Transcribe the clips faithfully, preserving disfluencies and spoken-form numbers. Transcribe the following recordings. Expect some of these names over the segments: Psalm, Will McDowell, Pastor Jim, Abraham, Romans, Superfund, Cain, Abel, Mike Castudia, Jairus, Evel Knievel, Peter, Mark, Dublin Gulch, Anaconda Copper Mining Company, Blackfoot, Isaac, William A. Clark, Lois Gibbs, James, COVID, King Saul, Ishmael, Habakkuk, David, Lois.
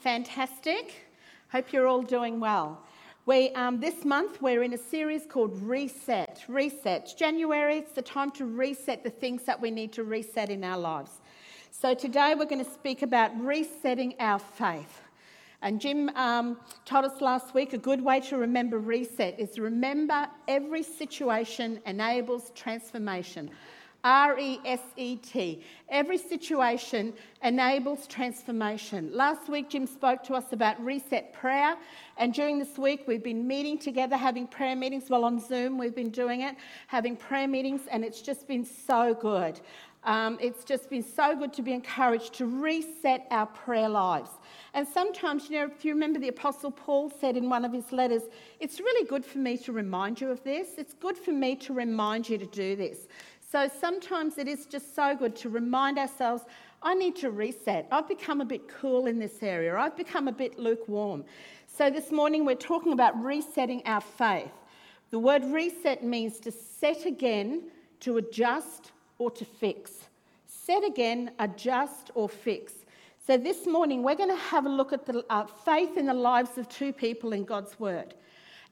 Fantastic. Hope you're all doing well. We um, this month we're in a series called Reset. Reset. January, it's the time to reset the things that we need to reset in our lives. So today we're going to speak about resetting our faith. And Jim um, told us last week a good way to remember reset is remember every situation enables transformation. R E S E T. Every situation enables transformation. Last week, Jim spoke to us about reset prayer, and during this week, we've been meeting together, having prayer meetings. Well, on Zoom, we've been doing it, having prayer meetings, and it's just been so good. Um, it's just been so good to be encouraged to reset our prayer lives. And sometimes, you know, if you remember the Apostle Paul said in one of his letters, it's really good for me to remind you of this. It's good for me to remind you to do this. So sometimes it is just so good to remind ourselves, I need to reset. I've become a bit cool in this area. I've become a bit lukewarm. So this morning we're talking about resetting our faith. The word reset means to set again, to adjust or to fix. Set again, adjust or fix. So this morning we're going to have a look at the uh, faith in the lives of two people in God's Word.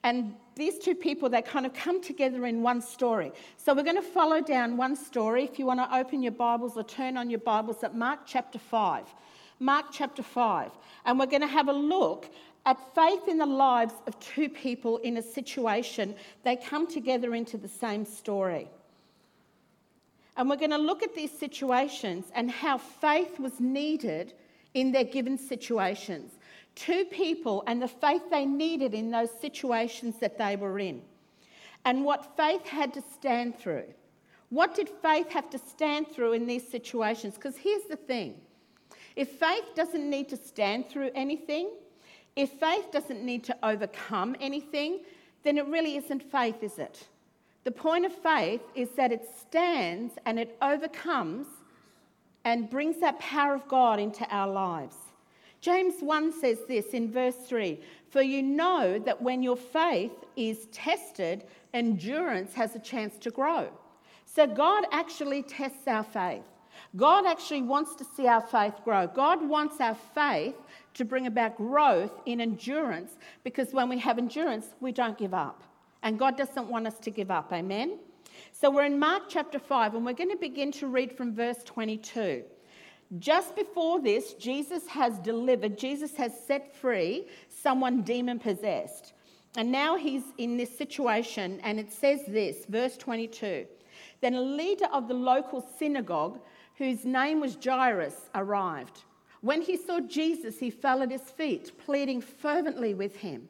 And these two people, they kind of come together in one story. So we're going to follow down one story. If you want to open your Bibles or turn on your Bibles at Mark chapter five. Mark chapter five. And we're going to have a look at faith in the lives of two people in a situation. They come together into the same story. And we're going to look at these situations and how faith was needed in their given situations. Two people and the faith they needed in those situations that they were in, and what faith had to stand through. What did faith have to stand through in these situations? Because here's the thing. If faith doesn't need to stand through anything, if faith doesn't need to overcome anything, then it really isn't faith, is it? The point of faith is that it stands and it overcomes and brings that power of God into our lives. James one says this in verse three, for you know that when your faith is tested, endurance has a chance to grow. So God actually tests our faith. God actually wants to see our faith grow. God wants our faith to bring about growth in endurance, because when we have endurance, we don't give up. And God doesn't want us to give up, amen? So we're in Mark chapter five, and we're going to begin to read from verse twenty-two. Just before this, Jesus has delivered, Jesus has set free someone demon-possessed. And now he's in this situation, and it says this, verse twenty-two. Then a leader of the local synagogue, whose name was Jairus, arrived. When he saw Jesus, he fell at his feet, pleading fervently with him.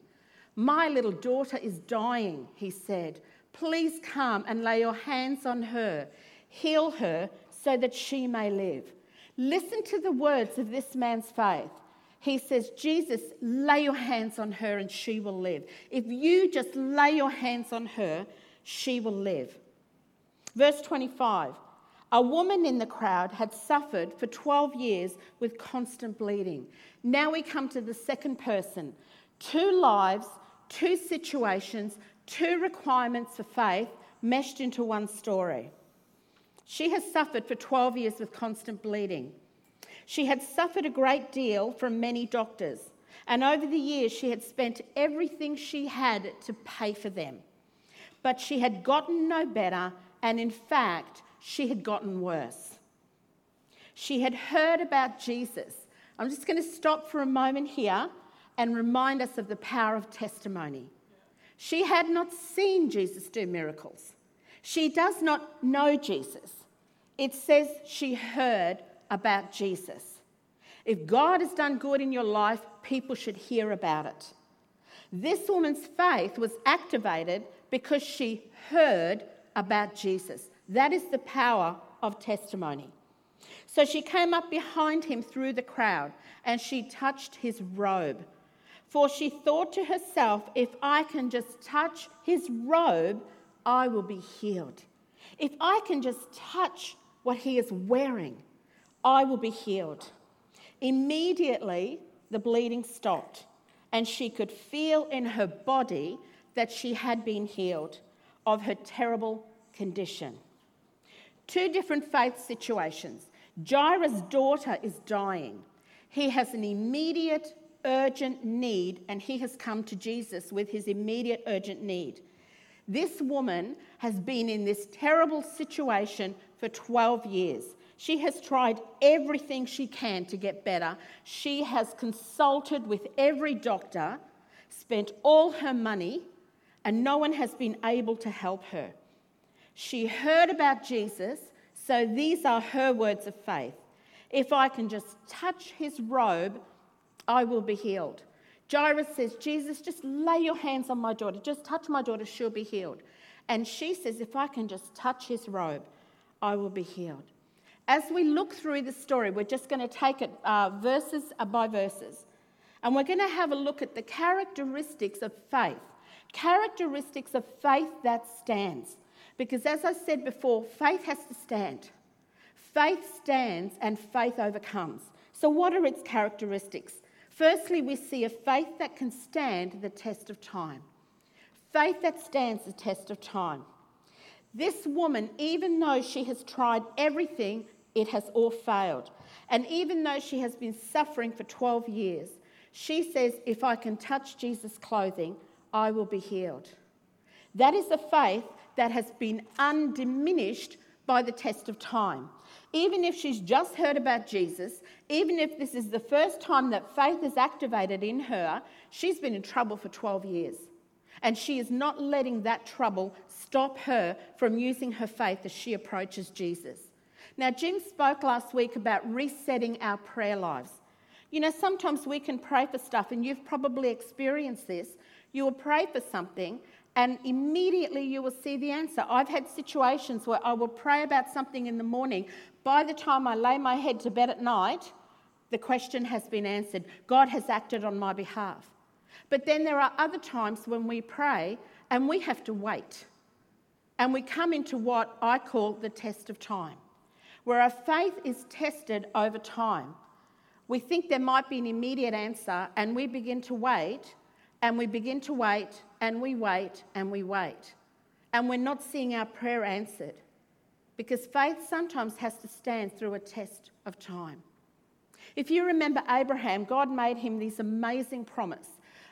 My little daughter is dying, he said. Please come and lay your hands on her. Heal her so that she may live. Listen to the words of this man's faith. He says, Jesus, lay your hands on her and she will live. If you just lay your hands on her, she will live. Verse twenty-five, a woman in the crowd had suffered for twelve years with constant bleeding. Now we come to the second person. Two lives, two situations, two requirements for faith meshed into one story. She has suffered for twelve years with constant bleeding. She had suffered a great deal from many doctors, and over the years she had spent everything she had to pay for them. But she had gotten no better, and in fact, she had gotten worse. She had heard about Jesus. I'm just going to stop for a moment here and remind us of the power of testimony. She had not seen Jesus do miracles. She does not know Jesus. It says she heard about Jesus. If God has done good in your life, people should hear about it. This woman's faith was activated because she heard about Jesus. That is the power of testimony. So she came up behind him through the crowd, and she touched his robe. For she thought to herself, if I can just touch his robe, I will be healed. If I can just touch what he is wearing, I will be healed. Immediately, the bleeding stopped, and she could feel in her body that she had been healed of her terrible condition. Two different faith situations. Jairus' daughter is dying. He has an immediate, urgent need, and he has come to Jesus with his immediate, urgent need. This woman has been in this terrible situation for twelve years. She has tried everything she can to get better. She has consulted with every doctor, spent all her money, and no one has been able to help her. She heard about Jesus, so these are her words of faith. If I can just touch his robe, I will be healed. Jairus says, Jesus, just lay your hands on my daughter. Just touch my daughter, she'll be healed. And she says, if I can just touch his robe, I will be healed. As we look through the story, we're just going to take it uh, verses by verses. And we're going to have a look at the characteristics of faith. Characteristics of faith that stands. Because as I said before, faith has to stand. Faith stands and faith overcomes. So what are its characteristics? Firstly, we see a faith that can stand the test of time. Faith that stands the test of time. This woman, even though she has tried everything, it has all failed. And even though she has been suffering for twelve years, she says, if I can touch Jesus' clothing, I will be healed. That is a faith that has been undiminished by the test of time. Even if she's just heard about Jesus, even if this is the first time that faith is activated in her, she's been in trouble for twelve years. And she is not letting that trouble stop her from using her faith as she approaches Jesus. Now, Jim spoke last week about resetting our prayer lives. You know, sometimes we can pray for stuff, and you've probably experienced this. You will pray for something, and immediately you will see the answer. I've had situations where I will pray about something in the morning. By the time I lay my head to bed at night, the question has been answered. God has acted on my behalf. But then there are other times when we pray and we have to wait. And we come into what I call the test of time, where our faith is tested over time. We think there might be an immediate answer, and we begin to wait, and we begin to wait, and we wait, and we wait. And we're not seeing our prayer answered, because faith sometimes has to stand through a test of time. If you remember Abraham, God made him this amazing promise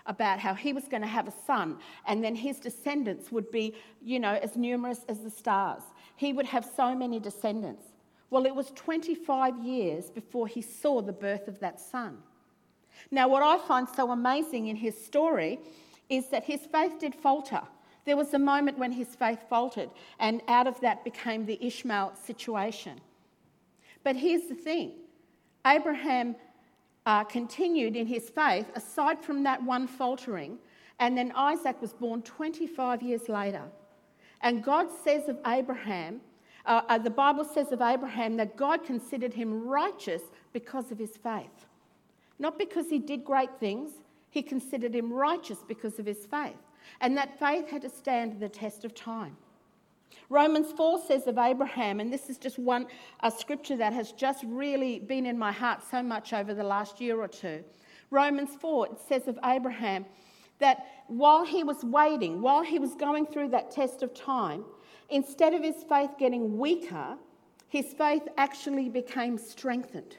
about how he was going to have a son, and then his descendants would be, you know, as numerous as the stars. He would have so many descendants. Well, it was twenty-five years before he saw the birth of that son. Now, what I find so amazing in his story is that his faith did falter. There was a moment when his faith faltered, and out of that became the Ishmael situation. But here's the thing. Abraham uh, continued in his faith, aside from that one faltering, and then Isaac was born twenty-five years later. And God says of Abraham, uh, uh, the Bible says of Abraham that God considered him righteous because of his faith. Not because he did great things, he considered him righteous because of his faith. And that faith had to stand the test of time. Romans four says of Abraham, and this is just one a scripture that has just really been in my heart so much over the last year or two. Romans four, it says of Abraham that while he was waiting, while he was going through that test of time, instead of his faith getting weaker, his faith actually became strengthened.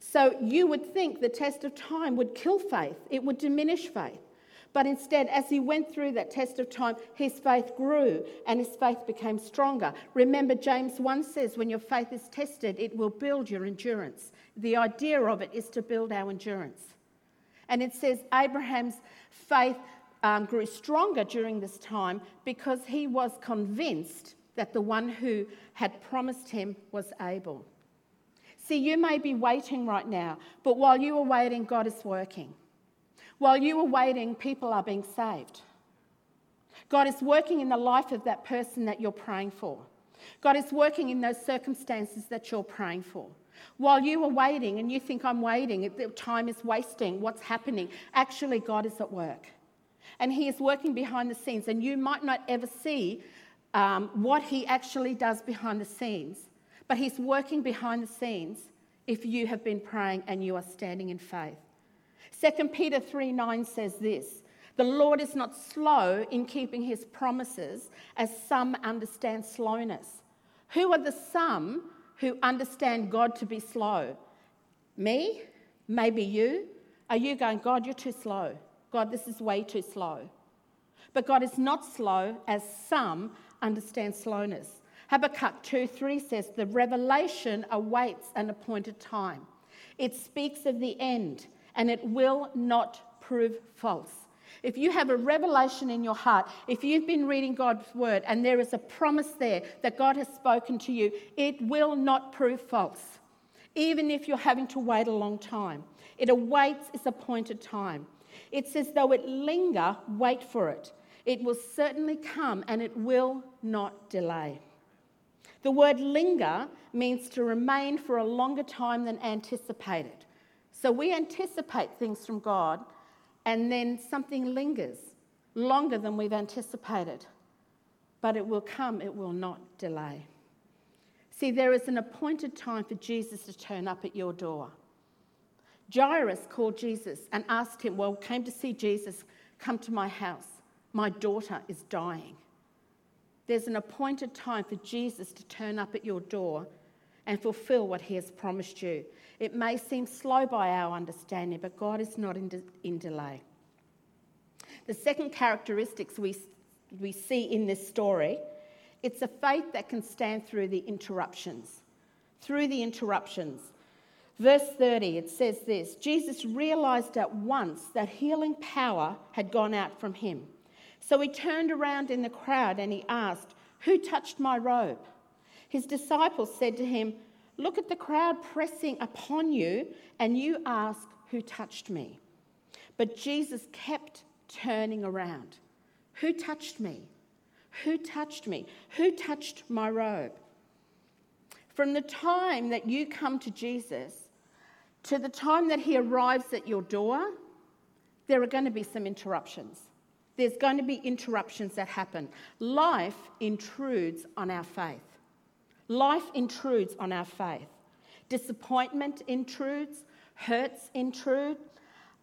So you would think the test of time would kill faith, it would diminish faith. But instead, as he went through that test of time, his faith grew and his faith became stronger. Remember, James one says, when your faith is tested, it will build your endurance. The idea of it is to build our endurance. And it says Abraham's faith um, grew stronger during this time because he was convinced that the one who had promised him was Abel. See, you may be waiting right now, but while you are waiting, God is working. While you are waiting, people are being saved. God is working in the life of that person that you're praying for. God is working in those circumstances that you're praying for. While you are waiting and you think, I'm waiting, time is wasting, what's happening? Actually, God is at work. And he is working behind the scenes. And you might not ever see um, what he actually does behind the scenes. But he's working behind the scenes if you have been praying and you are standing in faith. Second Peter three nine says this, "The Lord is not slow in keeping his promises, as some understand slowness." Who are the some who understand God to be slow? Me? Maybe you? Are you going, God, you're too slow. God, this is way too slow. But God is not slow, as some understand slowness. Habakkuk two three says, "The revelation awaits an appointed time. It speaks of the end, and it will not prove false." If you have a revelation in your heart, if you've been reading God's word and there is a promise there that God has spoken to you, it will not prove false, even if you're having to wait a long time. It awaits its appointed time. It's as though it linger, wait for it. It will certainly come and it will not delay. The word linger means to remain for a longer time than anticipated. So we anticipate things from God and then something lingers longer than we've anticipated. But it will come, it will not delay. See, there is an appointed time for Jesus to turn up at your door. Jairus called Jesus and asked him, well, came to see Jesus, come to my house. My daughter is dying. There's an appointed time for Jesus to turn up at your door and fulfill what he has promised you. It may seem slow by our understanding, but God is not in, de- in delay. The second characteristics we, we see in this story, it's a faith that can stand through the interruptions. Through the interruptions. Verse thirty, it says this, "Jesus realised at once that healing power had gone out from him. So he turned around in the crowd and he asked, 'Who touched my robe?' His disciples said to him, 'Look at the crowd pressing upon you, and you ask, who touched me?' But Jesus kept turning around. 'Who touched me? Who touched me? Who touched my robe?'" From the time that you come to Jesus to the time that he arrives at your door, there are going to be some interruptions. There's going to be interruptions that happen. Life intrudes on our faith. Life intrudes on our faith. Disappointment intrudes, hurts intrude,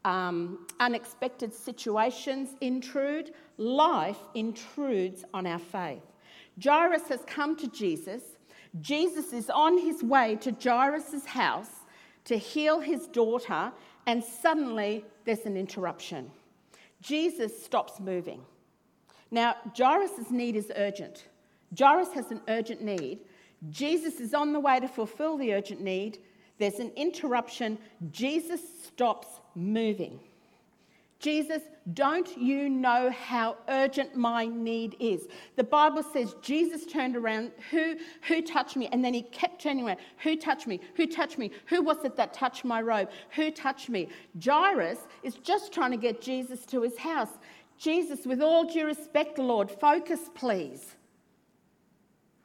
um, unexpected situations intrude. Life intrudes on our faith. Jairus has come to Jesus. Jesus is on his way to Jairus' house to heal his daughter, and suddenly there's an interruption. Jesus stops moving. Now, Jairus' need is urgent. Jairus has an urgent need. Jesus is on the way to fulfill the urgent need. There's an interruption. Jesus stops moving. "Jesus, don't you know how urgent my need is?" The Bible says Jesus turned around, who, who touched me? And then he kept turning around, who touched me? Who touched me? Who was it that touched my robe? Who touched me? Jairus is just trying to get Jesus to his house. "Jesus, with all due respect, Lord, focus, please.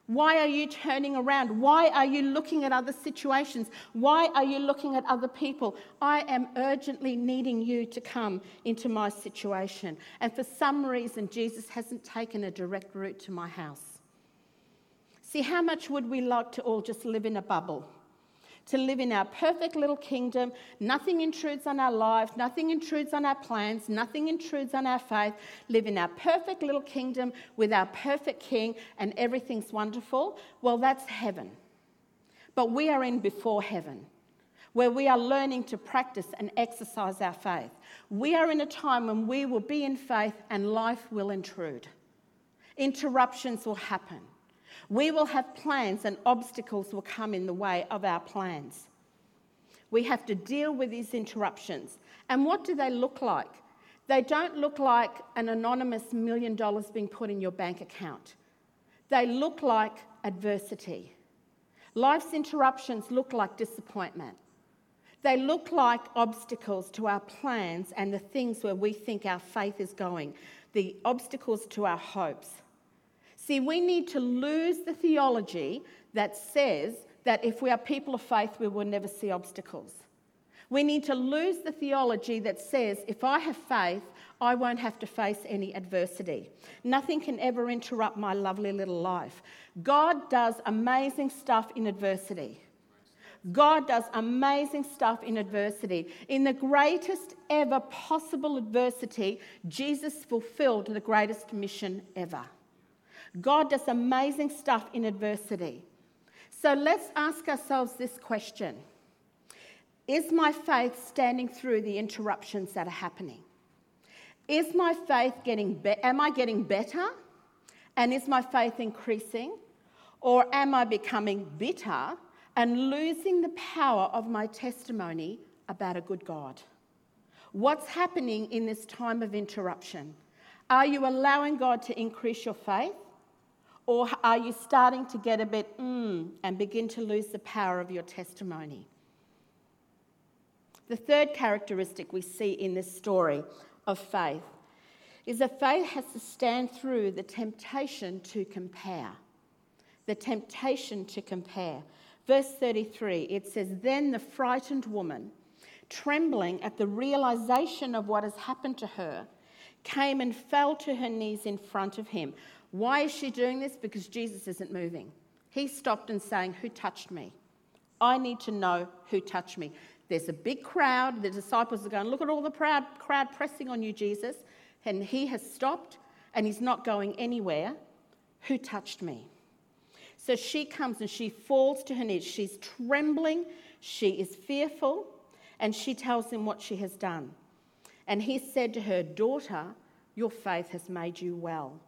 Why are you turning around? Why are you looking at other situations? Why are you looking at other people? I am urgently needing you to come into my situation." And for some reason, Jesus hasn't taken a direct route to my house. See, how much would we like to all just live in a bubble? To live in our perfect little kingdom. Nothing intrudes on our life. Nothing intrudes on our plans. Nothing intrudes on our faith. Live in our perfect little kingdom with our perfect king and everything's wonderful. Well, that's heaven. But we are in before heaven, where we are learning to practice and exercise our faith. We are in a time when we will be in faith and life will intrude. Interruptions will happen. We will have plans and obstacles will come in the way of our plans. We have to deal with these interruptions. And what do they look like? They don't look like an anonymous million dollars being put in your bank account. They look like adversity. Life's interruptions look like disappointment. They look like obstacles to our plans and the things where we think our faith is going, the obstacles to our hopes. See, we need to lose the theology that says that if we are people of faith, we will never see obstacles. We need to lose the theology that says, if I have faith, I won't have to face any adversity. Nothing can ever interrupt my lovely little life. God does amazing stuff in adversity. God does amazing stuff in adversity. In the greatest ever possible adversity, Jesus fulfilled the greatest mission ever. God does amazing stuff in adversity. So let's ask ourselves this question. Is my faith standing through the interruptions that are happening? Is my faith getting better? Am I getting better? And is my faith increasing? Or am I becoming bitter and losing the power of my testimony about a good God? What's happening in this time of interruption? Are you allowing God to increase your faith? Or are you starting to get a bit mm, and begin to lose the power of your testimony? The third characteristic we see in this story of faith is that faith has to stand through the temptation to compare. The temptation to compare. Verse thirty-three, it says, "Then the frightened woman, trembling at the realization of what has happened to her, came and fell to her knees in front of him." Why is she doing this? Because Jesus isn't moving. He stopped and saying, "Who touched me? I need to know who touched me." There's a big crowd. The disciples are going, "Look at all the crowd, crowd pressing on you, Jesus." And he has stopped and he's not going anywhere. Who touched me? So she comes and she falls to her knees. She's trembling. She is fearful. And she tells him what she has done. And he said to her, "Daughter, your faith has made you well.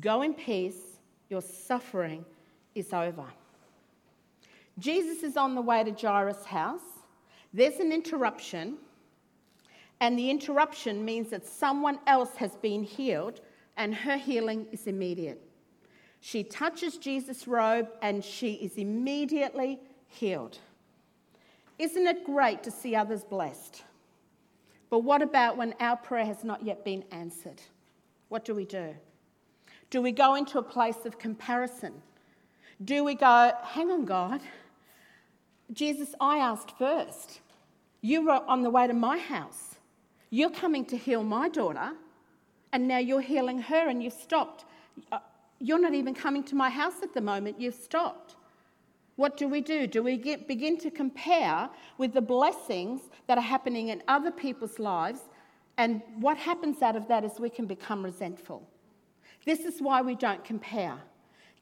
Go in peace. Your suffering is over." Jesus is on the way to Jairus' house. There's an interruption, and the interruption means that someone else has been healed, and her healing is immediate. She touches Jesus' robe, and she is immediately healed. Isn't it great to see others blessed? But what about when our prayer has not yet been answered? What do we do? Do we go into a place of comparison? Do we go, "Hang on, God, Jesus, I asked first. You were on the way to my house. You're coming to heal my daughter, and now you're healing her and you've stopped. You're not even coming to my house at the moment. You've stopped." What do we do? Do we get, begin to compare with the blessings that are happening in other people's lives? And what happens out of that is we can become resentful. This is why we don't compare.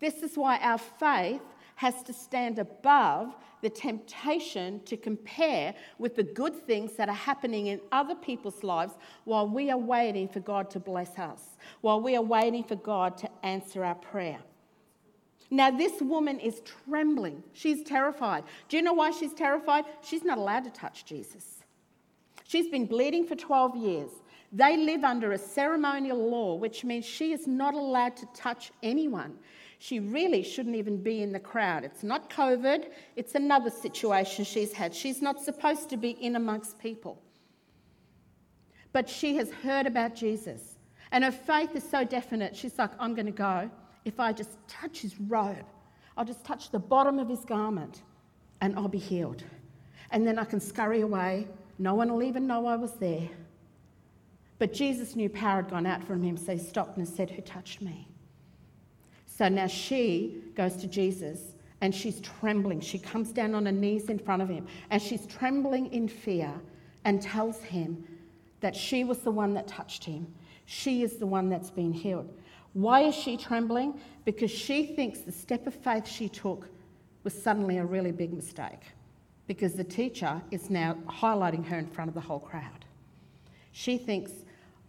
This is why our faith has to stand above the temptation to compare with the good things that are happening in other people's lives while we are waiting for God to bless us, while we are waiting for God to answer our prayer. Now, this woman is trembling. She's terrified. Do you know why she's terrified? She's not allowed to touch Jesus. She's been bleeding for twelve years. They live under a ceremonial law, which means she is not allowed to touch anyone. She really shouldn't even be in the crowd. It's not COVID. It's another situation she's had. She's not supposed to be in amongst people. But she has heard about Jesus. And her faith is so definite. She's like, "I'm going to go. If I just touch his robe, I'll just touch the bottom of his garment and I'll be healed. And then I can scurry away. No one will even know I was there." But Jesus knew power had gone out from him, so he stopped and said, "Who touched me?" So now she goes to Jesus and she's trembling. She comes down on her knees in front of him and she's trembling in fear and tells him that she was the one that touched him. She is the one that's been healed. Why is she trembling? Because she thinks the step of faith she took was suddenly a really big mistake, because the teacher is now highlighting her in front of the whole crowd. She thinks,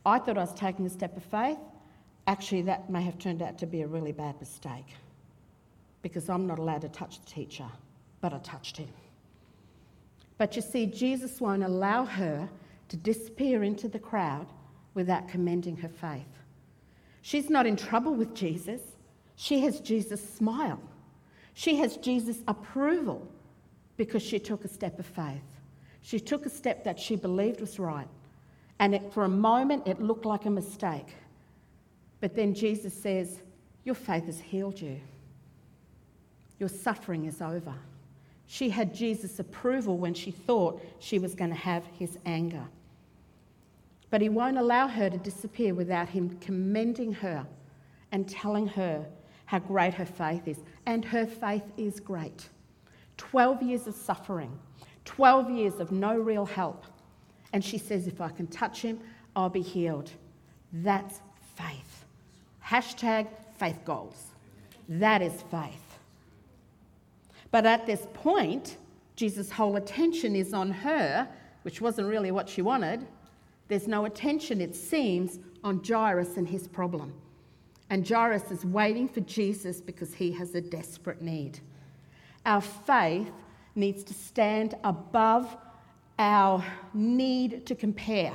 "I thought I was taking a step of faith. Actually, that may have turned out to be a really bad mistake, because I'm not allowed to touch the teacher, but I touched him." But you see, Jesus won't allow her to disappear into the crowd without commending her faith. She's not in trouble with Jesus. She has Jesus' smile. She has Jesus' approval because she took a step of faith. She took a step that she believed was right. And it, for a moment, it looked like a mistake. But then Jesus says, Your faith has healed you. Your suffering is over. She had Jesus' approval when she thought she was going to have his anger. But he won't allow her to disappear without him commending her and telling her how great her faith is. And her faith is great. Twelve years of suffering, twelve years of no real help. And she says, if I can touch him, I'll be healed. That's faith. Hashtag faith goals. That is faith. But at this point, Jesus' whole attention is on her, which wasn't really what she wanted. There's no attention, it seems, on Jairus and his problem. And Jairus is waiting for Jesus because he has a desperate need. Our faith needs to stand above our need to compare.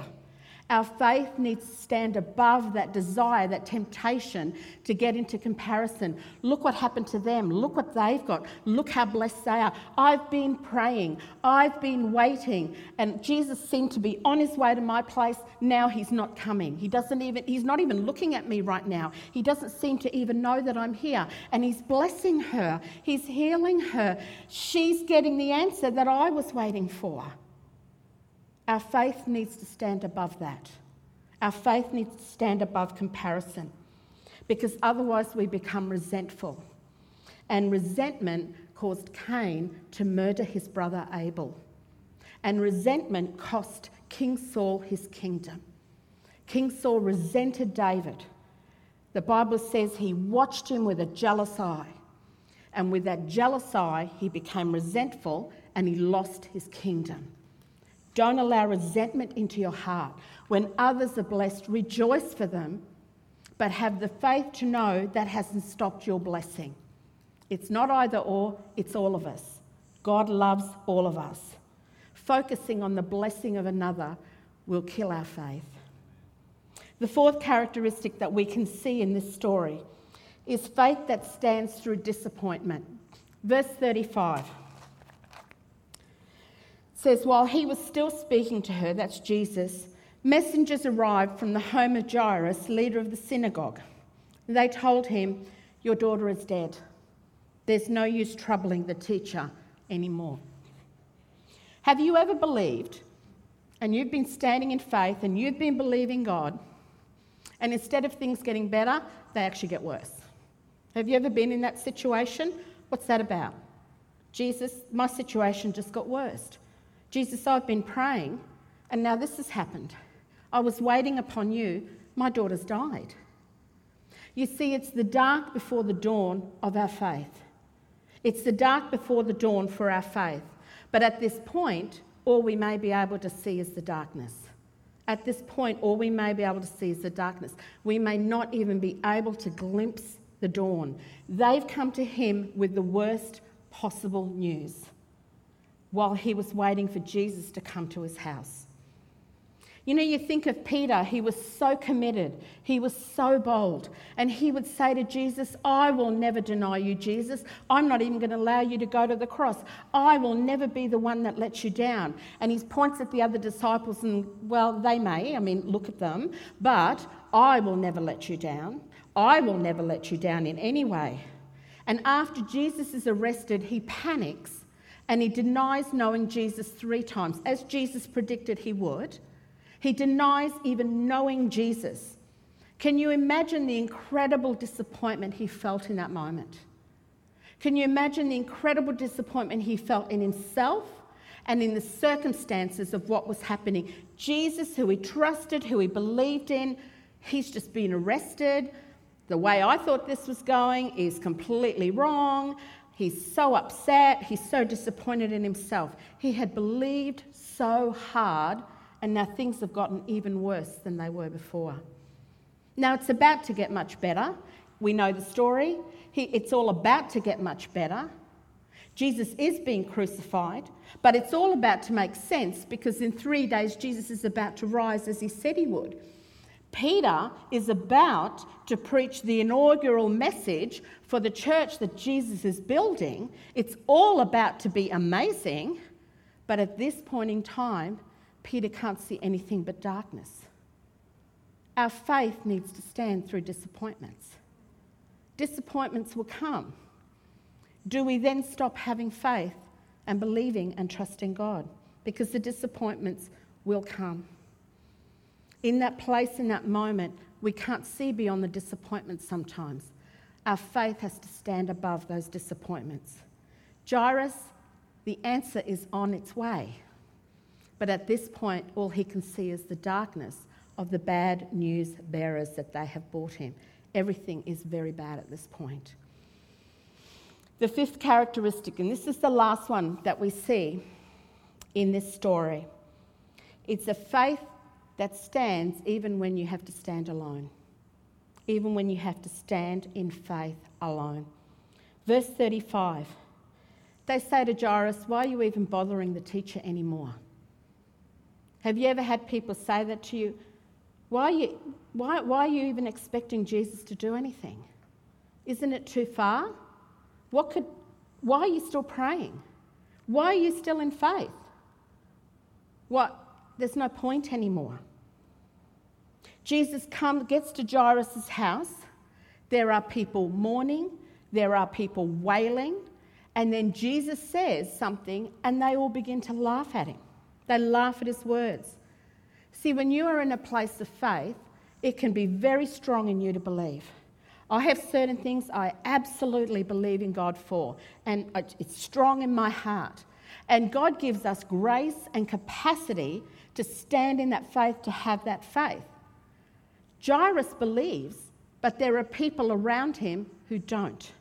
Our faith needs to stand above that desire, that temptation to get into comparison. Look what happened to them. Look what they've got. Look how blessed they are. I've been praying. I've been waiting. And Jesus seemed to be on his way to my place. Now he's not coming. He doesn't even, he's not even looking at me right now. He doesn't seem to even know that I'm here. And he's blessing her. He's healing her. She's getting the answer that I was waiting for. Our faith needs to stand above that. Our faith needs to stand above comparison, because otherwise we become resentful. And resentment caused Cain to murder his brother Abel. And resentment cost King Saul his kingdom. King Saul resented David. The Bible says he watched him with a jealous eye. And with that jealous eye, he became resentful and he lost his kingdom. Don't allow resentment into your heart. When others are blessed, rejoice for them, but have the faith to know that hasn't stopped your blessing. It's not either or, it's all of us. God loves all of us. Focusing on the blessing of another will kill our faith. The fourth characteristic that we can see in this story is faith that stands through disappointment. Verse thirty-five. Says, while he was still speaking to her, that's Jesus, messengers arrived from the home of Jairus, leader of the synagogue. They told him, your daughter is dead. There's no use troubling the teacher anymore. Have you ever believed, and you've been standing in faith, and you've been believing God, and instead of things getting better, they actually get worse? Have you ever been in that situation? What's that about? Jesus, my situation just got worse. Jesus, I've been praying, and now this has happened. I was waiting upon you. My daughter's died. You see, it's the dark before the dawn of our faith. It's the dark before the dawn for our faith. But at this point, all we may be able to see is the darkness. At this point, all we may be able to see is the darkness. We may not even be able to glimpse the dawn. They've come to him with the worst possible news, while he was waiting for Jesus to come to his house. You know, you think of Peter, he was so committed, he was so bold, and he would say to Jesus, I will never deny you, Jesus. I'm not even going to allow you to go to the cross. I will never be the one that lets you down. And he points at the other disciples and, well, they may, I mean, look at them, but I will never let you down. I will never let you down in any way. And after Jesus is arrested, he panics. And he denies knowing Jesus three times, as Jesus predicted he would. He denies even knowing Jesus. Can you imagine the incredible disappointment he felt in that moment? Can you imagine the incredible disappointment he felt in himself and in the circumstances of what was happening? Jesus, who he trusted, who he believed in, he's just been arrested. The way I thought this was going is completely wrong. He's so upset, he's so disappointed in himself. He had believed so hard, and now things have gotten even worse than they were before. Now it's about to get much better. We know the story. He, it's all about to get much better. Jesus is being crucified, but it's all about to make sense, because in three days Jesus is about to rise as he said he would. Peter is about to preach the inaugural message for the church that Jesus is building. It's all about to be amazing, but at this point in time, Peter can't see anything but darkness. Our faith needs to stand through disappointments. disappointments will come. Do we then stop having faith and believing and trusting God? Because the disappointments will come. In that place, in that moment, we can't see beyond the disappointments sometimes. Our faith has to stand above those disappointments. Jairus, the answer is on its way. But at this point, all he can see is the darkness of the bad news bearers that they have brought him. Everything is very bad at this point. The fifth characteristic, and this is the last one that we see in this story. It's a faith that stands even when you have to stand alone. Even when you have to stand in faith alone. Verse thirty-five, they say to Jairus, why are you even bothering the teacher anymore? Have you ever had people say that to you? Why are you, why, why are you even expecting Jesus to do anything? Isn't it too far? What could? Why are you still praying? Why are you still in faith? What? There's no point anymore. Jesus comes, gets to Jairus' house. There are people mourning. There are people wailing. And then Jesus says something and they all begin to laugh at him. They laugh at his words. See, when you are in a place of faith, it can be very strong in you to believe. I have certain things I absolutely believe in God for, and it's strong in my heart. And God gives us grace and capacity to stand in that faith, to have that faith. Jairus believes, but there are people around him who don't.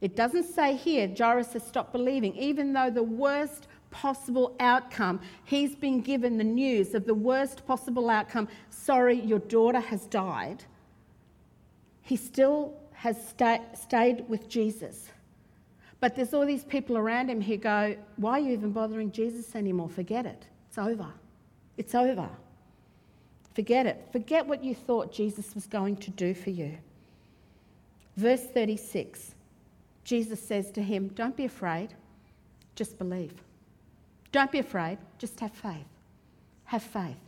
It doesn't say here Jairus has stopped believing, even though the worst possible outcome, he's been given the news of the worst possible outcome, sorry, your daughter has died. He still has sta- stayed with Jesus. But there's all these people around him who go, why are you even bothering Jesus anymore? Forget it. It's over. It's over. Forget it. Forget what you thought Jesus was going to do for you. Verse thirty-six, Jesus says to him, don't be afraid, just believe. Don't be afraid, just have faith. Have faith.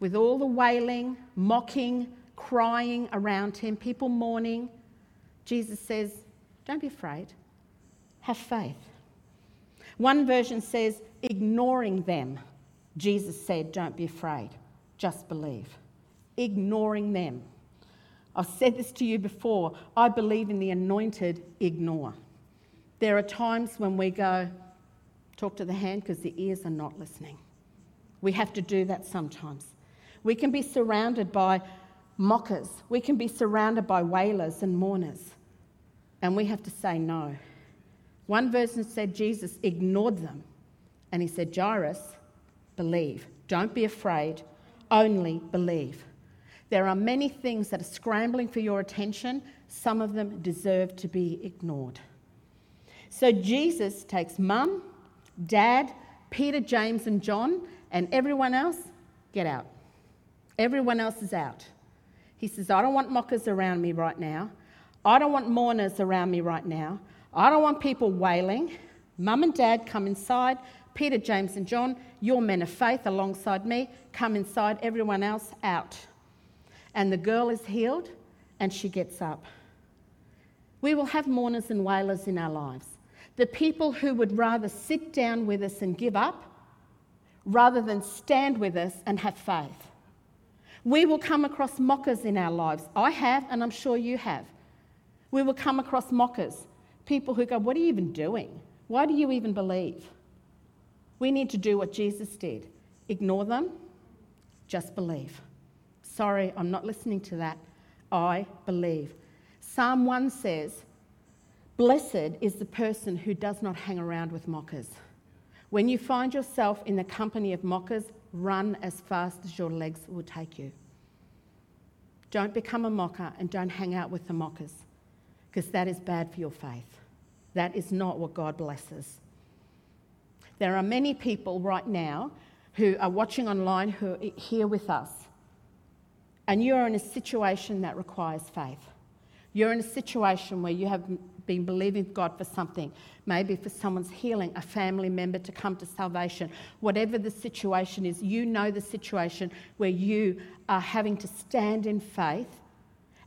With all the wailing, mocking, crying around him, people mourning, Jesus says, don't be afraid, have faith. One version says, ignoring them, Jesus said, don't be afraid, just believe. Ignoring them. I've said this to you before, I believe in the anointed ignore. There are times when we go, talk to the hand because the ears are not listening. We have to do that sometimes. We can be surrounded by mockers. We can be surrounded by wailers and mourners. And we have to say no. One version said Jesus ignored them. And he said, Jairus, believe. Don't be afraid. Only believe. There are many things that are scrambling for your attention. Some of them deserve to be ignored. So Jesus takes mum, Dad, Peter, James and John, and everyone else, get out. Everyone else is out. He says, I don't want mockers around me right now. I don't want mourners around me right now. I don't want people wailing. Mum and Dad, come inside. Peter, James and John, your men of faith alongside me, come inside. Everyone else, out. And the girl is healed and she gets up. We will have mourners and wailers in our lives. The people who would rather sit down with us and give up rather than stand with us and have faith. We will come across mockers in our lives. I have, and I'm sure you have. We will come across mockers, people who go, what are you even doing? Why do you even believe? We need to do what Jesus did. Ignore them, just believe. Sorry, I'm not listening to that. I believe. Psalm one says, blessed is the person who does not hang around with mockers. When you find yourself in the company of mockers, run as fast as your legs will take you. Don't become a mocker and don't hang out with the mockers, because that is bad for your faith. That is not what God blesses. There are many people right now who are watching online who are here with us, and you are in a situation that requires faith. You're in a situation where you have been believing God for something, maybe for someone's healing, a family member to come to salvation. Whatever the situation is, you know the situation where you are having to stand in faith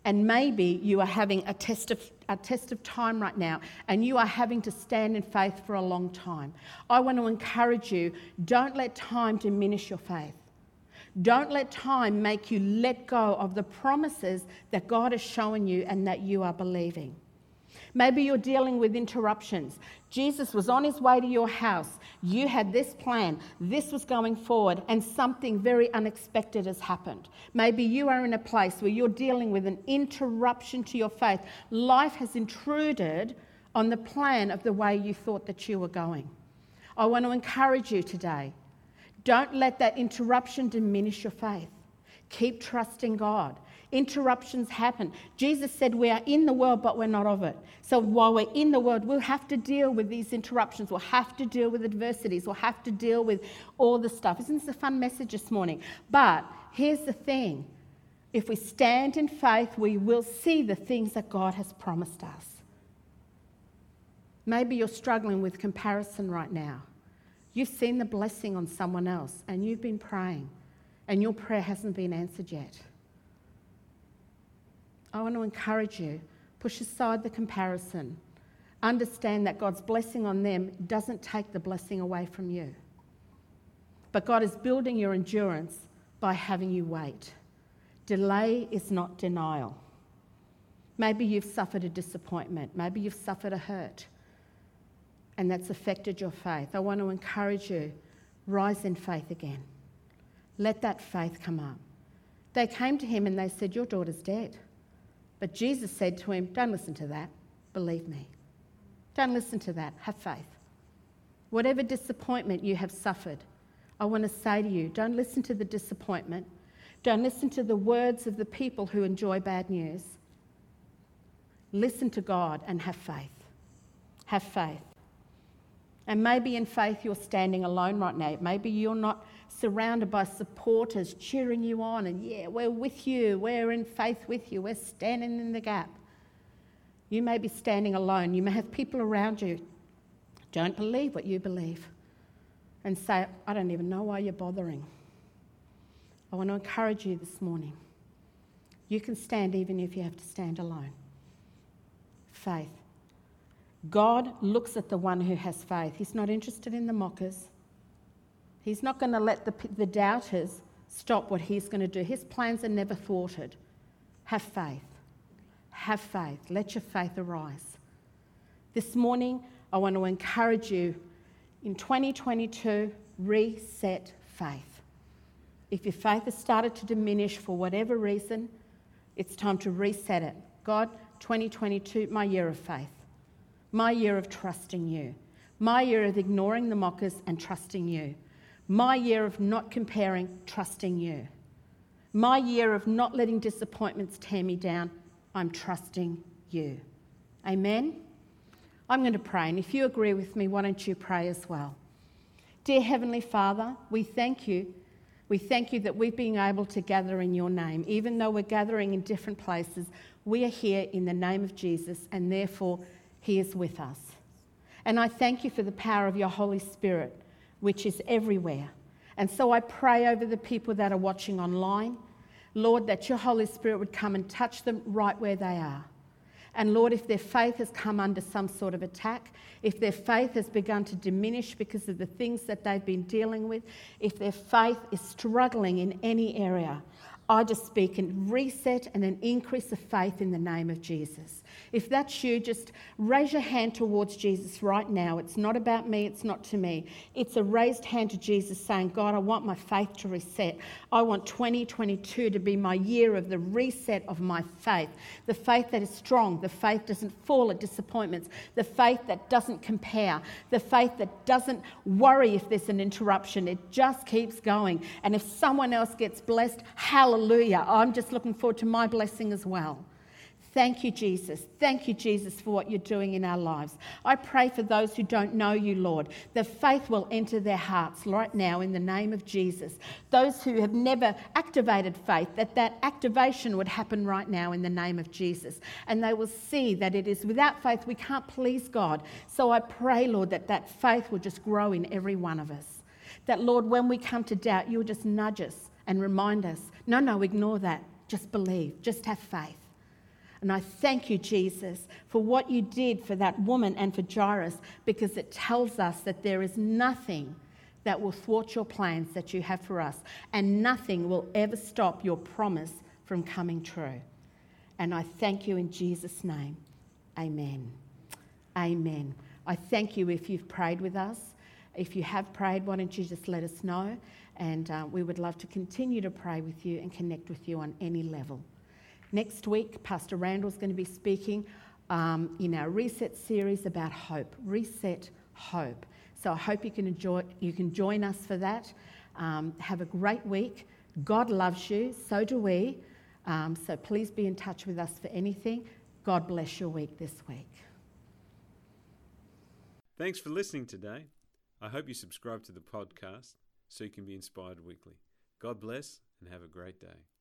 And maybe you are having a test of a test of time right now, and you are having to stand in faith for a long time. I want to encourage you, don't let time diminish your faith. Don't let time make you let go of the promises that God has shown you and that you are believing. Maybe you're dealing with interruptions. Jesus was on his way to your house. You had this plan. This was going forward, and something very unexpected has happened. Maybe you are in a place where you're dealing with an interruption to your faith. Life has intruded on the plan of the way you thought that you were going. I want to encourage you today. Don't let that interruption diminish your faith. Keep trusting God. Interruptions happen. Jesus said we are in the world, but we're not of it. So while we're in the world, we'll have to deal with these interruptions. We'll have to deal with adversities. We'll have to deal with all the stuff. Isn't this a fun message this morning? But here's the thing. If we stand in faith, we will see the things that God has promised us. Maybe you're struggling with comparison right now. You've seen the blessing on someone else, and you've been praying, and your prayer hasn't been answered yet. I want to encourage you, push aside the comparison. Understand that God's blessing on them doesn't take the blessing away from you. But God is building your endurance by having you wait. Delay is not denial. Maybe you've suffered a disappointment. Maybe you've suffered a hurt. And that's affected your faith. I want to encourage you, rise in faith again. Let that faith come up. They came to him and they said, your daughter's dead. But Jesus said to him, don't listen to that. Believe me. Don't listen to that. Have faith. Whatever disappointment you have suffered, I want to say to you, don't listen to the disappointment. Don't listen to the words of the people who enjoy bad news. Listen to God and have faith. Have faith. And maybe in faith you're standing alone right now. Maybe you're not surrounded by supporters cheering you on and, yeah, we're with you, we're in faith with you, we're standing in the gap. You may be standing alone. You may have people around you don't believe what you believe and say, I don't even know why you're bothering. I want to encourage you this morning. You can stand even if you have to stand alone. Faith. God looks at the one who has faith. He's not interested in the mockers. He's not going to let the, the doubters stop what he's going to do. His plans are never thwarted. Have faith. Have faith. Let your faith arise. This morning, I want to encourage you, in twenty twenty-two, reset faith. If your faith has started to diminish for whatever reason, it's time to reset it. God, twenty twenty-two, my year of faith. My year of trusting you. My year of ignoring the mockers and trusting you. My year of not comparing, trusting you. My year of not letting disappointments tear me down, I'm trusting you. Amen? I'm going to pray, and if you agree with me, why don't you pray as well? Dear Heavenly Father, we thank you. We thank you that we've been able to gather in your name. Even though we're gathering in different places, we are here in the name of Jesus, and therefore he is with us. And I thank you for the power of your Holy Spirit, which is everywhere. And so I pray over the people that are watching online, Lord, that your Holy Spirit would come and touch them right where they are. And Lord, if their faith has come under some sort of attack, if their faith has begun to diminish because of the things that they've been dealing with, if their faith is struggling in any area, I just speak and reset and an increase of faith in the name of Jesus. If that's you, just raise your hand towards Jesus right now. It's not about me. It's not to me. It's a raised hand to Jesus saying, God, I want my faith to reset. I want twenty twenty-two to be my year of the reset of my faith, the faith that is strong, the faith that doesn't fall at disappointments, the faith that doesn't compare, the faith that doesn't worry if there's an interruption. It just keeps going. And if someone else gets blessed, hallelujah. Hallelujah. I'm just looking forward to my blessing as well. Thank you, Jesus. Thank you, Jesus, for what you're doing in our lives. I pray for those who don't know you, Lord, that faith will enter their hearts right now in the name of Jesus. Those who have never activated faith, that that activation would happen right now in the name of Jesus. And they will see that it is without faith we can't please God. So I pray, Lord, that that faith will just grow in every one of us. That, Lord, when we come to doubt, you'll just nudge us and remind us, no, no, ignore that. Just believe. Just have faith. And I thank you, Jesus, for what you did for that woman and for Jairus, because it tells us that there is nothing that will thwart your plans that you have for us, and nothing will ever stop your promise from coming true. And I thank you in Jesus' name. Amen. Amen. I thank you if you've prayed with us. If you have prayed, why don't you just let us know? And uh, we would love to continue to pray with you and connect with you on any level. Next week, Pastor Randall's going to be speaking um, in our Reset series about hope. Reset hope. So I hope you can enjoy, you can join us for that. Um, have a great week. God loves you. So do we. Um, so please be in touch with us for anything. God bless your week this week. Thanks for listening today. I hope you subscribe to the podcast so you can be inspired weekly. God bless and have a great day.